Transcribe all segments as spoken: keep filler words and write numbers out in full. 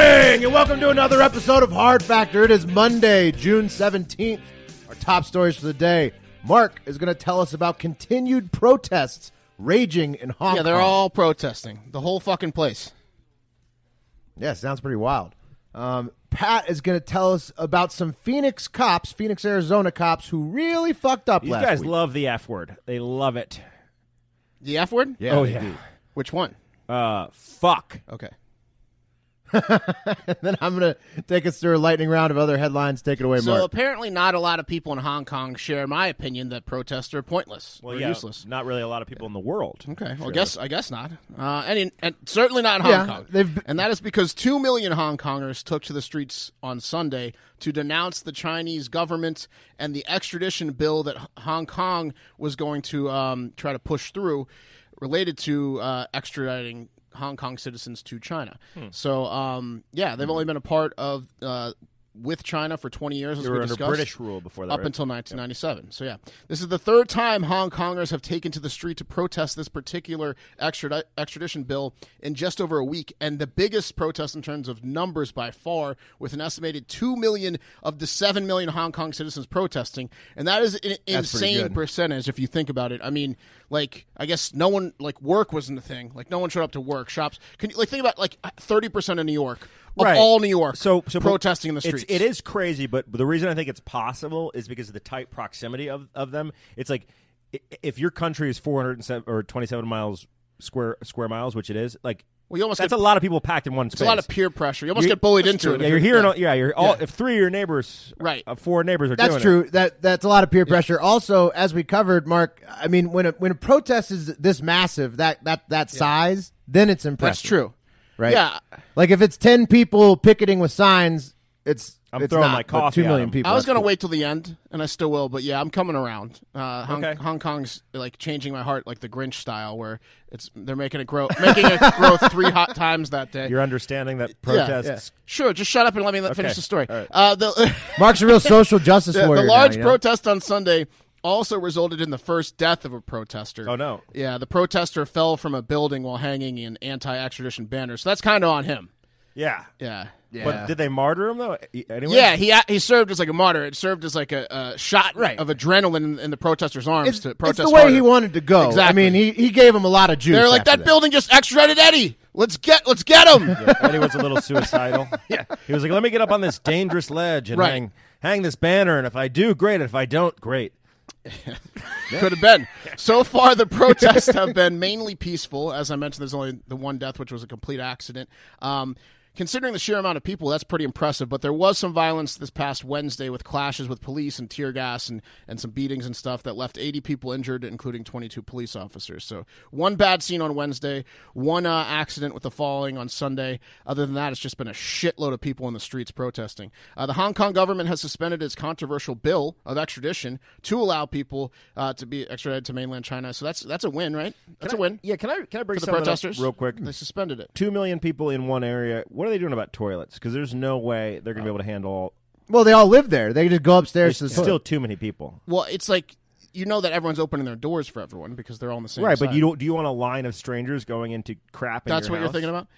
And welcome to another episode of Hard Factor. It is Monday, June seventeenth. Our top stories for the day. Mark is going to tell us about continued protests raging in Hong Kong. Yeah, they're Kong. all protesting. The whole fucking place. Yeah, sounds pretty wild. Um, Pat is going to tell us about some Phoenix cops, Phoenix, Arizona cops, who really fucked up These last week. These guys love the F word. They love it. The F word? Yeah, oh, yeah. Do. Which one? Uh, fuck. Okay. Then I'm going to take us through a lightning round of other headlines. Take it away, so Mark. So apparently not a lot of people in Hong Kong share my opinion that protests are pointless well, or yeah, useless. Not really a lot of people in the world. Okay. Well, sure. I guess I guess not. Uh, and, in, and certainly not in Hong yeah, Kong. Been... And that is because two million Hong Kongers took to the streets on Sunday to denounce the Chinese government and the extradition bill that Hong Kong was going to um, try to push through related to uh, extraditing Hong Kong citizens to China. Hmm. So, um, yeah, they've hmm. only been a part of uh, with China for twenty years, as we discussed. They were under British rule before that, up right? until nineteen ninety-seven. Yep. So, yeah, this is the third time Hong Kongers have taken to the street to protest this particular extrad- extradition bill in just over a week, and the biggest protest in terms of numbers by far, with an estimated two million of the seven million Hong Kong citizens protesting, and that is an insane percentage if you think about it. I mean... Like, I guess no one, like, work wasn't a thing. Like, no one showed up to work. Shops. Can you, like, think about, like, thirty percent of New York, of right. all New York, so, so protesting in the streets. It is crazy, but the reason I think it's possible is because of the tight proximity of, of them. It's like, if your country is four hundred seven or twenty-seven miles, square square miles, which it is, like, well, you almost that's get, a lot of people packed in one space. It's a lot of peer pressure. You almost you, get bullied into true. it. Yeah, you're hearing. Yeah, all, yeah, you're all, yeah. If three of your neighbors, right, uh, four neighbors are that's doing true. it. That's true. That that's a lot of peer pressure. Yeah. Also, as we covered, Mark, I mean, when a, when a protest is this massive, that that that yeah. size, then it's impressive. That's true, right? Yeah, like if it's ten people picketing with signs, it's I'm it's throwing not, my coffee. Two million people. I was going to cool. wait till the end, and I still will. But yeah, I'm coming around. Uh, Hong, okay. Hong Kong's like changing my heart, like the Grinch style, where it's they're making it grow, making it grow three hot times that day. You're understanding that protests. Yeah, yeah. Sure, just shut up and let me okay. finish the story. Right. Uh, the, Mark's a real social justice warrior. The, the large now, protest yeah. on Sunday also resulted in the first death of a protester. Oh, no! Yeah, the protester fell from a building while hanging an anti-extradition banner. So that's kind of on him. Yeah. Yeah. Yeah. But did they martyr him, though? Anyway? Yeah, he he served as like a martyr. It served as like a, a shot right. of adrenaline in, in the protesters' arms it's, to protest It's the way harder. he wanted to go. Exactly. I mean, he, he gave him a lot of juice. They're like, that, that building just extradited Eddie. Let's get let's get him. Yeah, Eddie was a little suicidal. Yeah. He was like, let me get up on this dangerous ledge and right. hang, hang this banner. And if I do, great. If I don't, great. Could have been. So far, the protests have been mainly peaceful. As I mentioned, there's only the one death, which was a complete accident. Um Considering the sheer amount of people, that's pretty impressive, but there was some violence this past Wednesday with clashes with police and tear gas and, and some beatings and stuff that left eighty people injured, including twenty-two police officers. So one bad scene on Wednesday, one uh, accident with the falling on Sunday. Other than that, it's just been a shitload of people in the streets protesting. Uh, the Hong Kong government has suspended its controversial bill of extradition to allow people uh, to be extradited to mainland China. So that's that's a win, right? That's can a I, win. Yeah, can I can I bring something up real quick? They suspended it. Two million people in one area. What are they doing about toilets? Because there's no way they're going to be able to handle... Well, they all live there. They just go upstairs there's to the still toilet. Too many people. Well, it's like, you know that everyone's opening their doors for everyone because they're all on the same right, side. Right, but you don't, do you want a line of strangers going into crap in That's your what house? You're thinking about?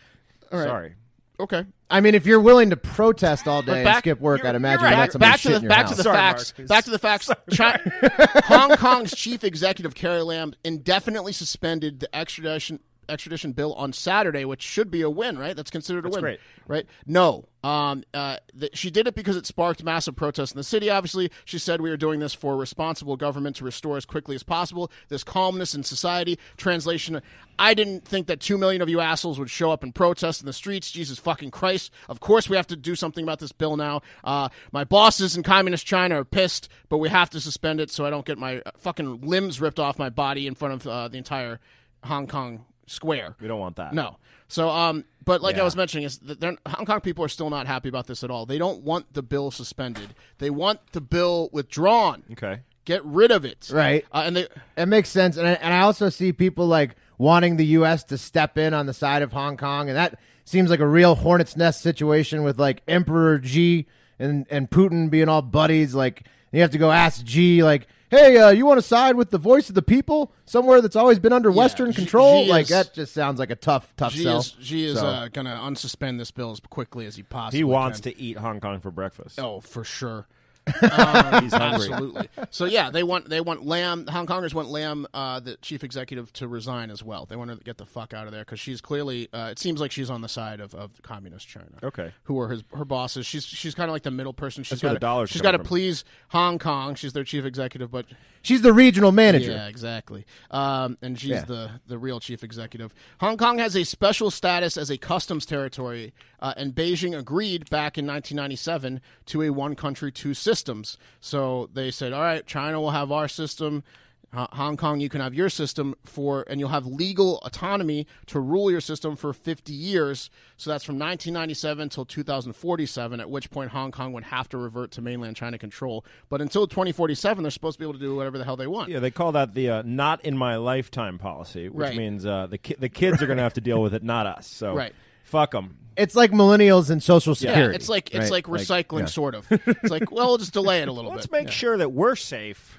All right. Sorry. Okay. I mean, if you're willing to protest all day back, and skip work, I'd imagine right. that's back, back, to the, back, to Sorry, facts, back to the facts. Back to the facts. Hong Kong's chief executive, Carrie Lam, indefinitely suspended the extradition... extradition bill on Saturday, which should be a win, right? That's considered a That's win, great. Right? No. Um, uh, th- she did it because it sparked massive protests in the city, obviously. She said, we are doing this for responsible government to restore as quickly as possible this calmness in society. Translation, I didn't think that two million of you assholes would show up and protest in the streets. Jesus fucking Christ. Of course we have to do something about this bill now. Uh, my bosses in communist China are pissed, but we have to suspend it so I don't get my fucking limbs ripped off my body in front of uh, the entire Hong Kong square. We don't want that. No. So, um, but like yeah. I was mentioning, is that Hong Kong people are still not happy about this at all. They don't want the bill suspended. They want the bill withdrawn. Okay. Get rid of it. Right. Uh, and they, it makes sense. And I, and I also see people like wanting the U S to step in on the side of Hong Kong. And that seems like a real hornet's nest situation with like Emperor Xi and, and Putin being all buddies. Like you have to go ask Xi like, hey, uh, you want to side with the voice of the people somewhere that's always been under yeah, Western G- control? G like, is, that just sounds like a tough, tough G sell. Xi is, so. is uh, going to unsuspend this bill as quickly as he possibly can. He wants can. to eat Hong Kong for breakfast. Oh, for sure. um, He's hungry. Absolutely. So, yeah, they want they want Lam. Hong Kongers want Lam, uh, the chief executive, to resign as well. They want her to get the fuck out of there because she's clearly, uh, it seems like she's on the side of, of communist China. Okay. Who are his, her bosses. She's she's kind of like the middle person. She's got to please Hong Kong. She's their chief executive, but... She's the regional manager. Yeah, exactly. Um, and she's yeah. the, the real chief executive. Hong Kong has a special status as a customs territory, uh, and Beijing agreed back in nineteen ninety-seven to a one-country, two-systems. So they said, all right, China will have our system. Uh, Hong Kong, you can have your system for, and you'll have legal autonomy to rule your system for fifty years. So that's from nineteen ninety-seven till two thousand forty-seven, at which point Hong Kong would have to revert to mainland China control. But until twenty forty-seven, they're supposed to be able to do whatever the hell they want. Yeah, they call that the uh, not in my lifetime policy, which right. means uh, the, ki- the kids right. are going to have to deal with it, not us. So right. fuck them. It's like millennials and Social Security. Yeah, it's like, it's right? like recycling, like, yeah. sort of. It's like, well, we'll just delay it a little Let's bit. Let's make yeah. sure that we're safe.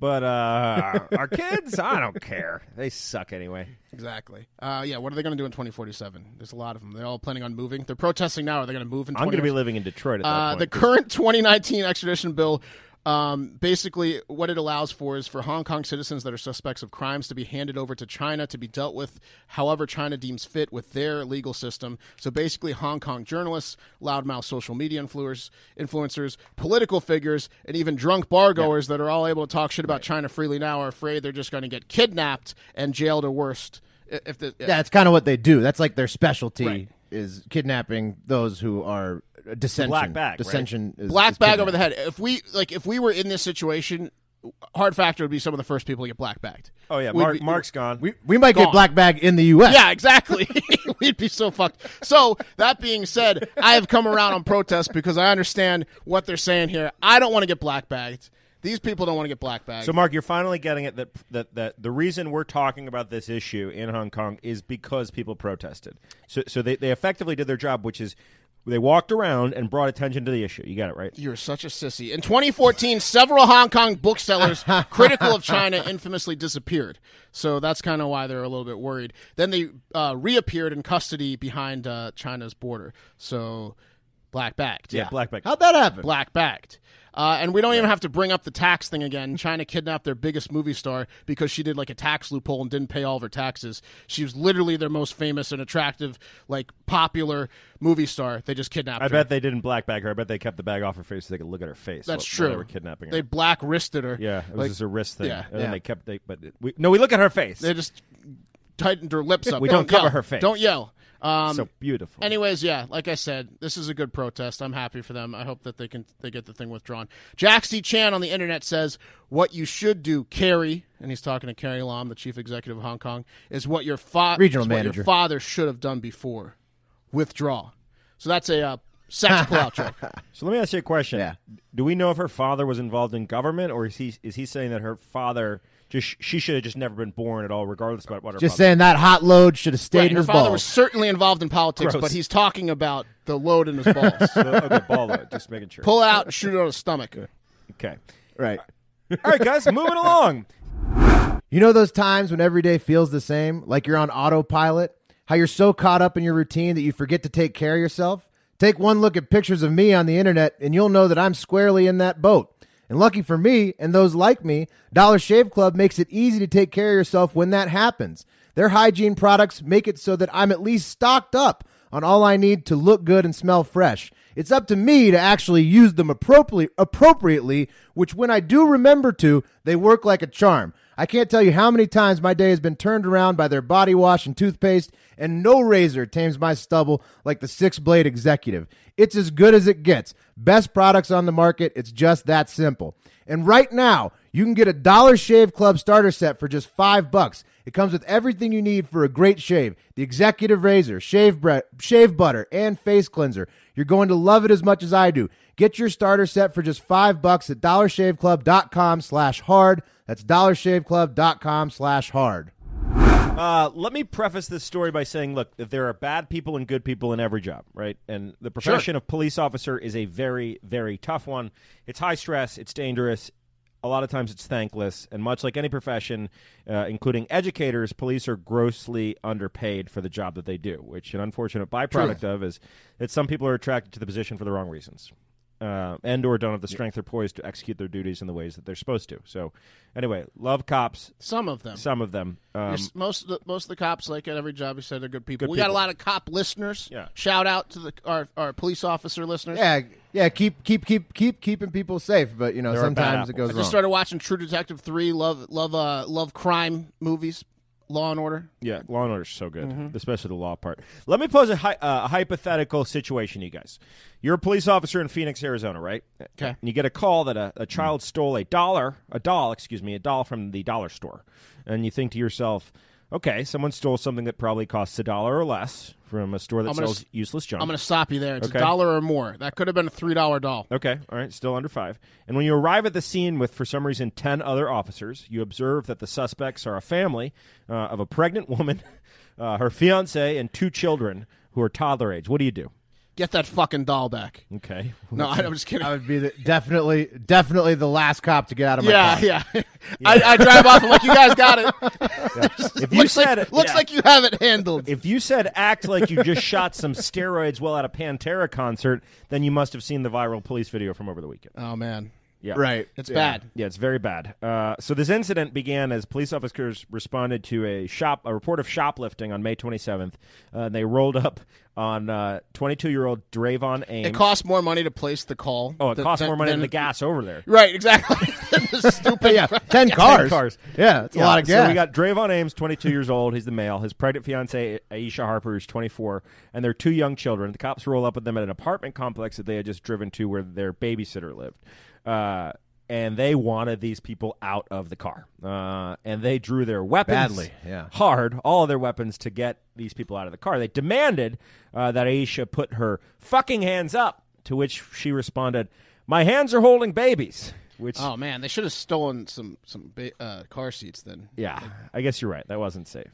But uh, our kids, I don't care. They suck anyway. Exactly. Uh, yeah, what are they going to do in twenty forty-seven? There's a lot of them. They're all planning on moving. They're protesting now. Are they going to move in twenty forty-seven? I'm going to be living in Detroit at that uh, point. The current twenty nineteen extradition bill, um, basically what it allows for is for Hong Kong citizens that are suspects of crimes to be handed over to China to be dealt with however China deems fit with their legal system. So basically Hong Kong journalists, loudmouth social media influencers, influencers, political figures, and even drunk bar goers yeah. that are all able to talk shit about right. China freely now are afraid they're just going to get kidnapped and jailed or worse. If the, if, yeah, it's kind of what they do. That's like their specialty right. is kidnapping those who are... Dissension. Black bag, dissension right? is, black is bag kidnapped. Over the head. If we like, if we were in this situation, Hard Factor would be some of the first people to get black bagged. Oh yeah, Mark, be, Mark's gone. We we might gone. get black bagged in the U S Yeah, exactly. We'd be so fucked. So that being said, I have come around on protests because I understand what they're saying here. I don't want to get black bagged. These people don't want to get black bagged. So Mark, you're finally getting it that that that the reason we're talking about this issue in Hong Kong is because people protested. So so they, they effectively did their job, which is. They walked around and brought attention to the issue. You got it right. You're such a sissy. In twenty fourteen, several Hong Kong booksellers critical of China infamously disappeared. So that's kind of why they're a little bit worried. Then they uh, reappeared in custody behind uh, China's border. So black-bagged. Yeah, yeah. black-bagged. How'd that happen? Black-bagged. Uh, and we don't yeah. even have to bring up the tax thing again. China kidnapped their biggest movie star because she did like a tax loophole and didn't pay all of her taxes. She was literally their most famous and attractive, like popular movie star. They just kidnapped I her. I bet they didn't black bag her. I bet they kept the bag off her face so they could look at her face. That's while, true. While they were kidnapping her. They black wristed her. Yeah, it was like, just a wrist thing. Yeah, and yeah. then they kept. They, but we, no, we look at her face. They just tightened her lips up. We don't, don't cover yell. her face. Don't yell. Um, so beautiful. Anyways, yeah, like I said, this is a good protest. I'm happy for them. I hope that they can they get the thing withdrawn. Jack C. Chan on the internet says, what you should do, Carrie, and he's talking to Carrie Lam, the chief executive of Hong Kong, is what your, fa- Regional is manager. What your father should have done before. Withdraw. So that's a uh, sex pull-out joke. So let me ask you a question. Yeah. Do we know if her father was involved in government, or is he is he saying that her father... Just she should have just never been born at all, regardless about what her. Just father saying that hot load should have stayed right, in his balls. Her father was certainly involved in politics, Gross. But he's talking about the load in his balls. So, okay, ball load. Just making sure. Pull out, shoot it on his stomach. Okay, right. All right, guys, moving along. You know those times when every day feels the same, like you're on autopilot, how you're so caught up in your routine that you forget to take care of yourself. Take one look at pictures of me on the internet, and you'll know that I'm squarely in that boat. And lucky for me and those like me, Dollar Shave Club makes it easy to take care of yourself when that happens. Their hygiene products make it so that I'm at least stocked up on all I need to look good and smell fresh. It's up to me to actually use them appropriately, appropriately, which when I do remember to, they work like a charm. I can't tell you how many times my day has been turned around by their body wash and toothpaste, and no razor tames my stubble like the six-blade executive. It's as good as it gets. Best products on the market. It's just that simple. And right now, you can get a Dollar Shave Club starter set for just five bucks. It comes with everything you need for a great shave. The executive razor, shave bre- shave butter, and face cleanser. You're going to love it as much as I do. Get your starter set for just five bucks at dollarshaveclub.com slash hard. That's dollarshaveclub.com slash hard. Uh, let me preface this story by saying, look, there are bad people and good people in every job, right? And the profession sure. of police officer is a very, very tough one. It's high stress. It's dangerous. A lot of times it's thankless. And much like any profession, uh, including educators, police are grossly underpaid for the job that they do, which an unfortunate byproduct True. of is that some people are attracted to the position for the wrong reasons. Uh, and or don't have the strength or poise to execute their duties in the ways that they're supposed to. So, anyway, love cops. Some of them. Some of them. Um, most of the, most of the cops, like at every job, you said, are good people. Good we people. Got a lot of cop listeners. Yeah. Shout out to the our, our police officer listeners. Yeah, yeah. Keep keep keep keep keeping people safe, but you know there sometimes it goes wrong. I just started watching True Detective three. Love love uh, love crime movies. Law and Order. Yeah, Law and Order is so good, mm-hmm. especially the law part. Let me pose a, hi- uh, a hypothetical situation, you guys. You're a police officer in Phoenix, Arizona, right? Okay. And you get a call that a, a child stole a dollar, a doll, excuse me, a doll from the dollar store. And you think to yourself, okay, someone stole something that probably costs a dollar or less from a store that gonna, sells useless junk. I'm going to stop you there. It's okay. A dollar or more. That could have been a three dollar doll. Okay. All right. Still under five. And when you arrive at the scene with, for some reason, ten other officers, you observe that the suspects are a family uh, of a pregnant woman, uh, her fiance, and two children who are toddler age. What do you do? Get that fucking doll back. Okay. No, I, I'm just kidding. I would be the, definitely, definitely the last cop to get out of my yeah, car. Yeah, yeah. I, I drive off and like, you guys got it. Yeah. If you looks said, like, looks yeah. like you have it handled. If you said act like you just shot some steroids while at a Pantera concert, then you must have seen the viral police video from over the weekend. Oh, man. Yeah. Right. It's yeah. bad. Yeah, it's very bad. Uh, so this incident began as police officers responded to a shop, a report of shoplifting on May twenty-seventh. Uh, and they rolled up on uh, twenty-two-year-old Dravon Ames. It costs more money to place the call. Oh, it th- costs th- more money than, than the gas over there. Right, exactly. Stupid. Yeah, ten cars. ten cars. Yeah, it's yeah. a lot of gas. So we got Dravon Ames, twenty-two years old. He's the male. His pregnant fiancée, Aisha Harper, is twenty-four, and their two young children. The cops roll up with them at an apartment complex that they had just driven to where their babysitter lived. Uh, and they wanted these people out of the car. Uh, and they drew their weapons badly, yeah. hard, all of their weapons to get these people out of the car. They demanded uh, that Aisha put her fucking hands up, to which she responded, "My hands are holding babies." Which, oh, man, they should have stolen some, some ba- uh, car seats then. Yeah, I guess you're right. That wasn't safe.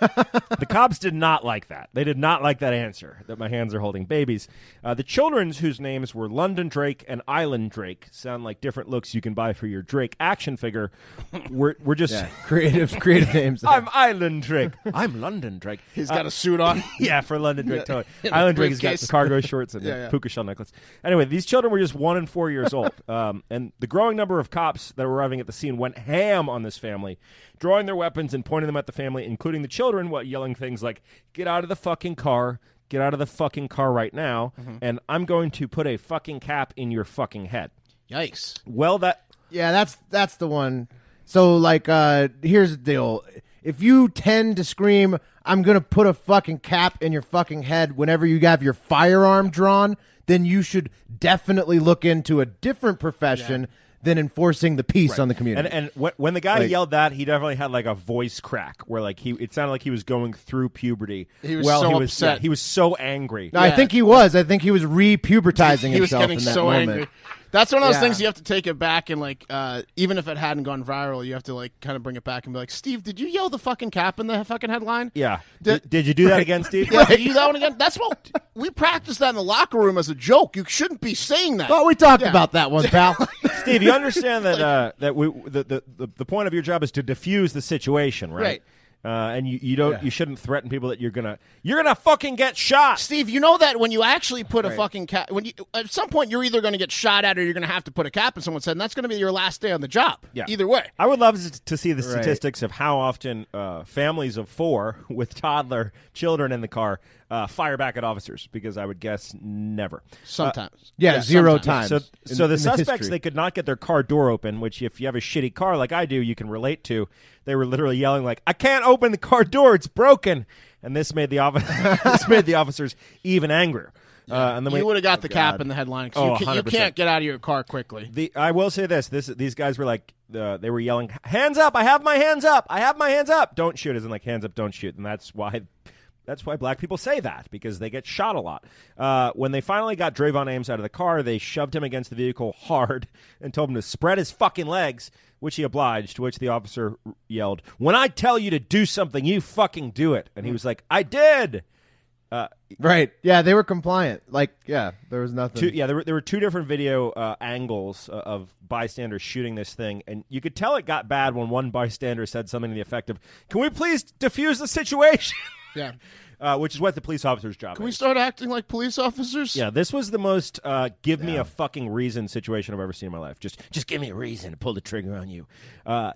The cops did not like that. They did not like that answer, that my hands are holding babies. Uh, the children's, whose names were London Drake and Island Drake, sound like different looks you can buy for your Drake action figure. We're, we're just... Yeah, creative creative names. I'm Island Drake. I'm London Drake. He's uh, got a suit on. Yeah, for London Drake. Totally. Island Drake has got some cargo shorts and yeah, a yeah. puka shell necklace. Anyway, these children were just one and four years old. Um, and the growing number of cops that were arriving at the scene went ham on this family, drawing their weapons and pointing them at the family, including the children, while yelling things like, "Get out of the fucking car, get out of the fucking car right now, mm-hmm. and I'm going to put a fucking cap in your fucking head." Yikes. Well, that... Yeah, that's that's the one. So, like, uh, here's the deal. If you tend to scream, "I'm going to put a fucking cap in your fucking head" whenever you have your firearm drawn, then you should definitely look into a different profession yeah. than enforcing the peace right. on the community. And, and when the guy like, yelled that, he definitely had like a voice crack where like he it sounded like he was going through puberty. He was well, so he was, upset. Yeah, he was so angry. No, yeah. I think he was. I think he was re-pubertizing he himself was getting in that so moment. Angry. That's one of those yeah. things you have to take it back and like, uh, even if it hadn't gone viral, you have to like kind of bring it back and be like, "Steve, did you yell the fucking cap in the fucking headline? Yeah. Did, did, did you do right. that again, Steve? Yeah, right. Did you do that one again?" That's what we practiced that in the locker room as a joke. You shouldn't be saying that. Well, we talked yeah. about that one, pal. Steve, you understand that uh, that we the, the the point of your job is to diffuse the situation, right? Right. Uh, and you, you don't yeah. you shouldn't threaten people that you're gonna you're gonna fucking get shot. Steve, you know that when you actually put right. a fucking cap, when you at some point you're either gonna get shot at or you're gonna have to put a cap in someone's head, and that's gonna be your last day on the job. Yeah. Either way, I would love to see the statistics right. of how often uh, families of four with toddler children in the car uh, fire back at officers, because I would guess never. Sometimes, uh, yeah, yeah, zero sometimes. times. So, in, so the in suspects the history. They could not get their car door open, which if you have a shitty car like I do, you can relate to. They were literally yelling like, "I can't open the car door; it's broken," and this made the office this made the officers even angrier. Yeah. Uh, and then you would have got oh the God. cap in the headline. Oh, you, can, you can't get out of your car quickly. The, I will say this: this these guys were like, uh, they were yelling, "Hands up! I have my hands up! I have my hands up! Don't shoot!" As in like, "Hands up! Don't shoot!" And that's why. That's why black people say that, because they get shot a lot. Uh, when they finally got Dravon Ames out of the car, they shoved him against the vehicle hard and told him to spread his fucking legs, which he obliged, to which the officer yelled, "When I tell you to do something, you fucking do it." And he was like, "I did." Uh, right. Yeah, they were compliant. Like, yeah, there was nothing. Two, yeah, there were, there were two different video uh, angles uh, of bystanders shooting this thing, and you could tell it got bad when one bystander said something to the effect of, "Can we please defuse the situation?" Yeah, uh, which is what the police officer's job Can is. Can we start acting like police officers? Yeah, this was the most uh, give yeah. me a fucking reason situation I've ever seen in my life. Just just give me a reason to pull the trigger on you. Uh,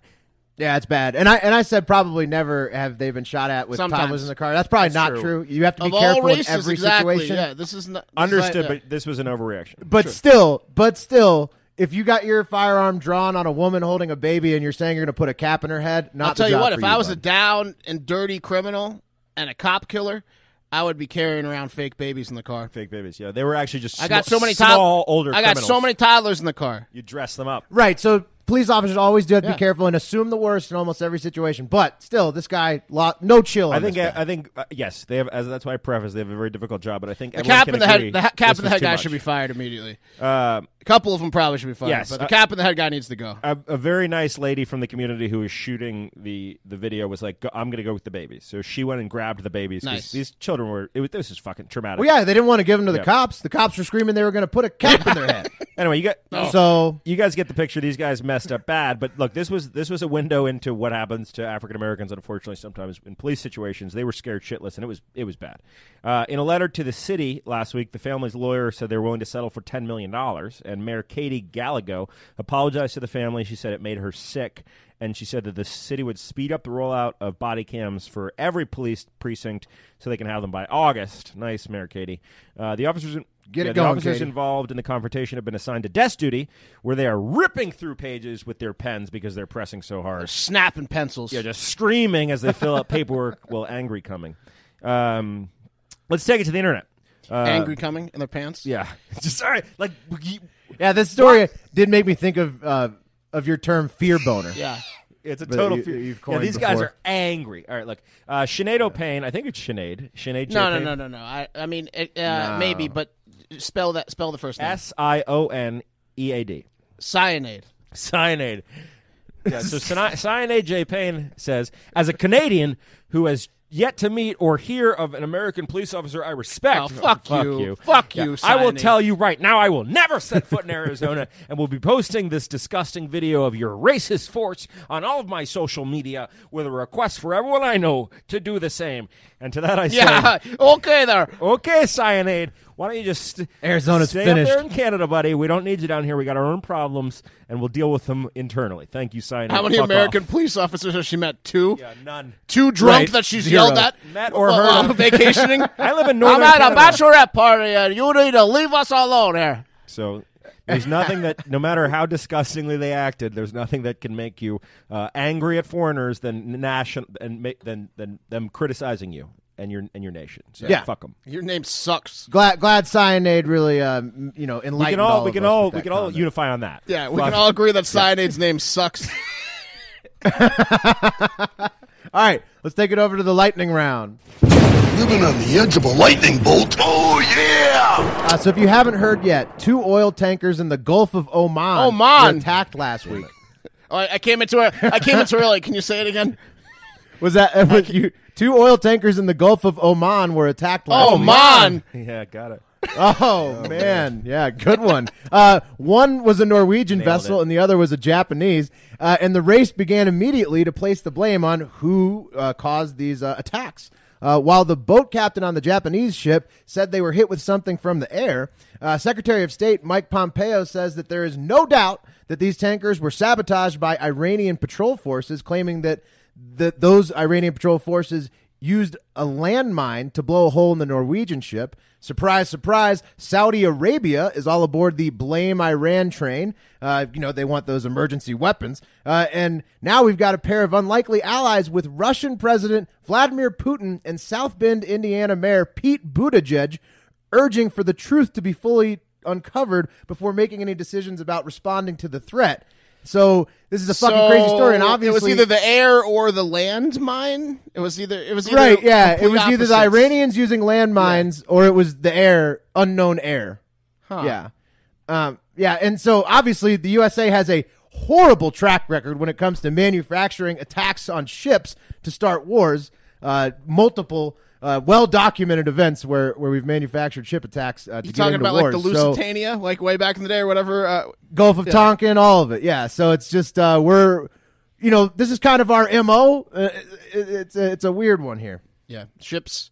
yeah, it's bad. And I and I said probably never have they been shot at with toddlers in the car. That's probably That's not true. true. You have to be of careful races, in every exactly. situation. Yeah, this is not, this Understood, is right, yeah. but this was an overreaction. But sure. still, but still... If you got your firearm drawn on a woman holding a baby and you're saying you're going to put a cap in her head, not I'll tell you what, if I was a down and dirty criminal and a cop killer, I would be carrying around fake babies in the car. Fake babies, yeah. They were actually just I sm- got so many small, tod- older I got criminals. so many toddlers in the car. You dress them up. Right, so police officers always do have to yeah. be careful and assume the worst in almost every situation. But still, this guy, no chill. I think, I, I think, uh, yes, they have. As, that's why I preface. They have a very difficult job. But I think the cap and the head, the ha- cap and the head guy much. should be fired immediately. Uh, a couple of them probably should be fired. Yes, but the uh, cap and the head guy needs to go. A, a very nice lady from the community who was shooting the, the video was like, "I'm going to go with the babies." So she went and grabbed the babies. Nice. These children were. It was, this is fucking traumatic. Well, yeah, they didn't want to give them to the yeah. cops. The cops were screaming they were going to put a cap in their head. Anyway, you got oh. so you guys get the picture. These guys messed up bad, but look, this was this was a window into what happens to African Americans, unfortunately, sometimes in police situations. They were scared shitless, and it was it was bad. Uh, in a letter to the city last week, the family's lawyer said they were willing to settle for ten million dollars, and Mayor Katie Gallego apologized to the family. She said it made her sick, and she said that the city would speed up the rollout of body cams for every police precinct so they can have them by August. Nice, Mayor Katie. Uh, the officers... Get yeah, it going, the officers Katie. involved in the confrontation have been assigned to desk duty, where they are ripping through pages with their pens because they're pressing so hard. They're snapping pencils. Yeah, just screaming as they fill out paperwork. Well, angry coming. Um, let's take it to the internet. Uh, angry coming in their pants? Yeah. Just all right, like, you, yeah, this story what? did make me think of uh, of your term fear boner. Yeah. It's a but total. You, fear. You've coined yeah, these before. Guys are angry. All right, look, uh, Sinead yeah. Payne. I think it's Sinead. Sinead. No, no, no, no, no. I, I mean, it, uh, no. maybe, but spell that. Spell the first name. S I O N E A D. Cyanide. Cyanide. Yeah. So Sinead J. Payne says, as a Canadian who has yet to meet or hear of an American police officer I respect. Oh, fuck, oh, fuck you. you. Fuck yeah. you, Sinead. I will tell you right now, I will never set foot in Arizona and will be posting this disgusting video of your racist force on all of my social media with a request for everyone I know to do the same. And to that I yeah, say... Yeah, okay there. Okay, Sinead. Why don't you just Arizona's stay finished. Up there in Canada, buddy? We don't need you down here. We got our own problems, and we'll deal with them internally. Thank you, Sinead. How many Fuck American off. police officers has she met? Two? Yeah, none. Two drunk right. that she's Zero. yelled at? Met or well, heard uh, of. Vacationing? I live in Northern Canada. I'm at a bachelorette party, and you need to leave us alone here. So... There's nothing that, no matter how disgustingly they acted, there's nothing that can make you uh, angry at foreigners than national and than, than than them criticizing you and your and your nation. So yeah, fuck them. Your name sucks. Glad glad Sinead really uh, you know enlightened. We can all, all we can all we can all comment. unify on that. Yeah, we fuck. can all agree that Sinead's name sucks. All right, let's take it over to the lightning round. Living on the edge of a lightning bolt. Oh, yeah! Uh, so if you haven't heard yet, two oil tankers in the Gulf of Oman, Oman. were attacked last week. oh, I, I came into it. I came into it. Like, can you say it again? Was that... Uh, you, two oil tankers in the Gulf of Oman were attacked last Oman. week. Oman! Yeah, got it. Oh, oh man. man. Yeah, good one. Uh, one was a Norwegian Nailed vessel it. and the other was a Japanese. Uh, and the race began immediately to place the blame on who uh, caused these uh, attacks. Uh, while the boat captain on the Japanese ship said they were hit with something from the air, uh, Secretary of State Mike Pompeo says that there is no doubt that these tankers were sabotaged by Iranian patrol forces, claiming that that those Iranian patrol forces used a landmine to blow a hole in the Norwegian ship. Surprise, surprise, Saudi Arabia is all aboard the Blame Iran train. Uh, you know, they want those emergency weapons. Uh, and now we've got a pair of unlikely allies with Russian President Vladimir Putin and South Bend, Indiana Mayor Pete Buttigieg urging for the truth to be fully uncovered before making any decisions about responding to the threat. So this is a fucking so, crazy story, and obviously it was either the air or the landmine. It was either it was either right, yeah. It was opposites. either the Iranians using landmines yeah. or it was the air, unknown air. Huh. Yeah, um, yeah, and so obviously the U S A has a horrible track record when it comes to manufacturing attacks on ships to start wars. Uh, multiple uh, well-documented events where, where we've manufactured ship attacks. Uh, to You're talking about wars. like the Lusitania, so, like way back in the day or whatever? Uh, Gulf of yeah. Tonkin, all of it, yeah. So it's just uh, we're, you know, this is kind of our M O. Uh, it, it's, a, it's a weird one here. Yeah, ships.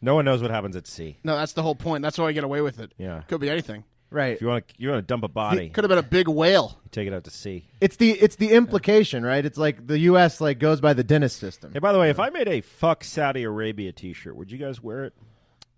No one knows what happens at sea. No, that's the whole point. That's why we get away with it. Yeah. Could be anything. Right. If you want to, you want to dump a body. Could have been a big whale. You take it out to sea. It's the it's the implication, yeah. right? It's like the U S like goes by the dentist system. Hey, by the way, yeah. if I made a fuck Saudi Arabia T-shirt, would you guys wear it?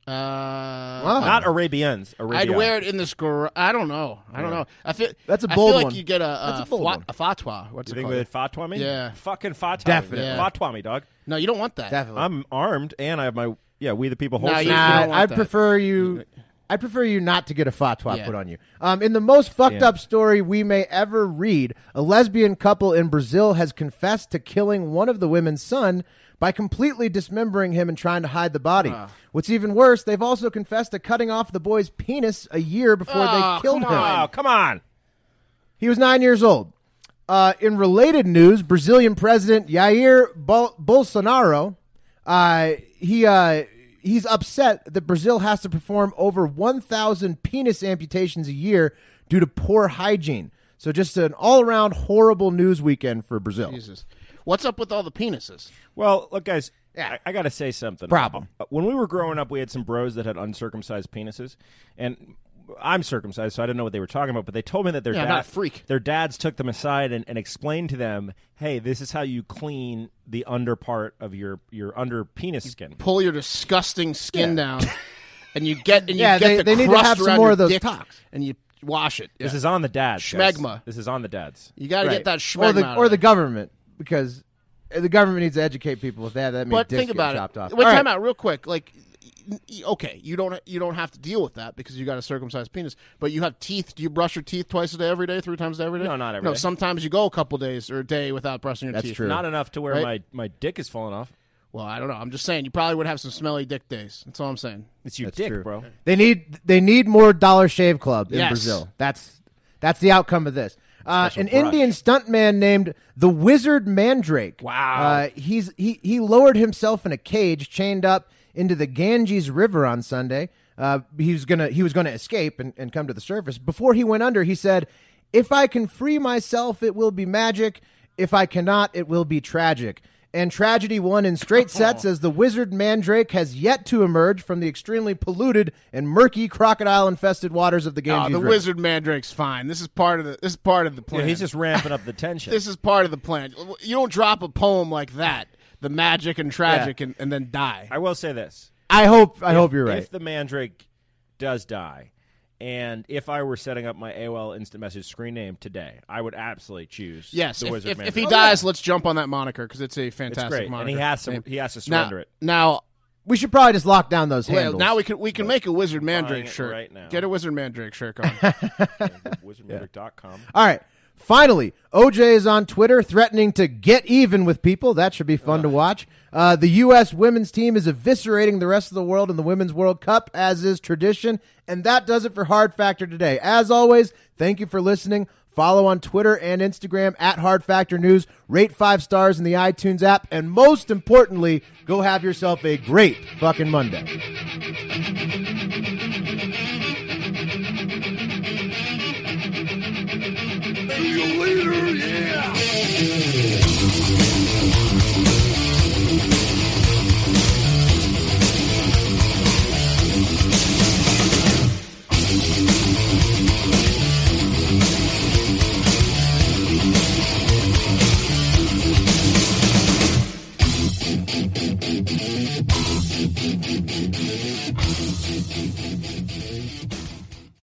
Uh, wow. Not Arabians. Arabians. I'd wear it in this garage. I don't know. I don't yeah. know. I feel that's a bold one. I feel like one. you get a, a, a, fwa- a fatwa. What's you it think called? With fatwa me? Yeah. Fucking fatwa. Definitely. Yeah. Fatwa me, dog. No, you don't want that. Definitely. I'm armed and I have my yeah. We the people. No, nah, I that. prefer you. I prefer you not to get a fatwa yeah. put on you. Um, in the most fucked yeah. up story we may ever read, a lesbian couple in Brazil has confessed to killing one of the women's son by completely dismembering him and trying to hide the body. Uh. What's even worse, they've also confessed to cutting off the boy's penis a year before oh, they killed come him. Oh, come on. He was nine years old. Uh, in related news, Brazilian President Jair Bol- Bolsonaro, uh, he... Uh, He's upset that Brazil has to perform over one thousand penis amputations a year due to poor hygiene. So just an all-around horrible news weekend for Brazil. Jesus. What's up with all the penises? Well, look, guys, yeah. I, I got to say something. Problem. When we were growing up, we had some bros that had uncircumcised penises, and I'm circumcised, so I didn't know what they were talking about, but they told me that their, yeah, dad, not a freak. their dads took them aside and, and explained to them, hey, this is how you clean the under part of your, your under penis you skin. Pull your disgusting skin yeah. down, and you get and you yeah, get they, the they crust need to have some more of those talks, and you wash it. Yeah. This is on the dads. Schmegma. This is on the dads. You got to right. get that schmegma. Or the, or the government, because the government needs to educate people if they have that many dicks get chopped off. Wait, All time right. out real quick. Like... Okay, you don't you don't have to deal with that because you got a circumcised penis, but you have teeth. Do you brush your teeth twice a day, every day, three times a day, every day? No, not every no, day. No, sometimes you go a couple days or a day without brushing your That's teeth. That's true. Not enough to where right? my, my dick is falling off. Well, I don't know. I'm just saying you probably would have some smelly dick days. That's all I'm saying. It's your That's dick, true. bro. They need they need more Dollar Shave Club in yes. Brazil. That's That's the outcome of this. Uh, an brush. Indian stuntman named the Wizard Mandrake. Wow. Uh, he's he he lowered himself in a cage, chained up into the Ganges River on Sunday. Uh, he was gonna he was gonna escape and, and come to the surface. Before he went under, he said, "If I can free myself, it will be magic. If I cannot, it will be tragic." And tragedy won in straight sets as the Wizard Mandrake has yet to emerge from the extremely polluted and murky crocodile-infested waters of the Ganges River. Oh, the Wizard Mandrake's fine. This is part of the this is part of the plan. Yeah, he's just ramping up the tension. This is part of the plan. You don't drop a poem like that. The magic and tragic, yeah. and, and then die. I will say this. I hope I if, hope you're right. If the Mandrake does die, and if I were setting up my A O L Instant Message screen name today, I would absolutely choose yes, the if, Wizard if, Mandrake. If he dies, oh, yeah. let's jump on that moniker, because it's a fantastic it's great. moniker. And he has to, he has to surrender now, it. Now, we should probably just lock down those handles. Now we can we can make a Wizard Mandrake shirt. Right now. Get a Wizard Mandrake shirt on. wizard mandrake dot com All right. Finally, O J is on Twitter threatening to get even with people. That should be fun uh, to watch. Uh, the U S women's team is eviscerating the rest of the world in the Women's World Cup, as is tradition. And that does it for Hard Factor today. As always, thank you for listening. Follow on Twitter and Instagram at Hard Factor News. Rate five stars in the iTunes app. And most importantly, go have yourself a great fucking Monday.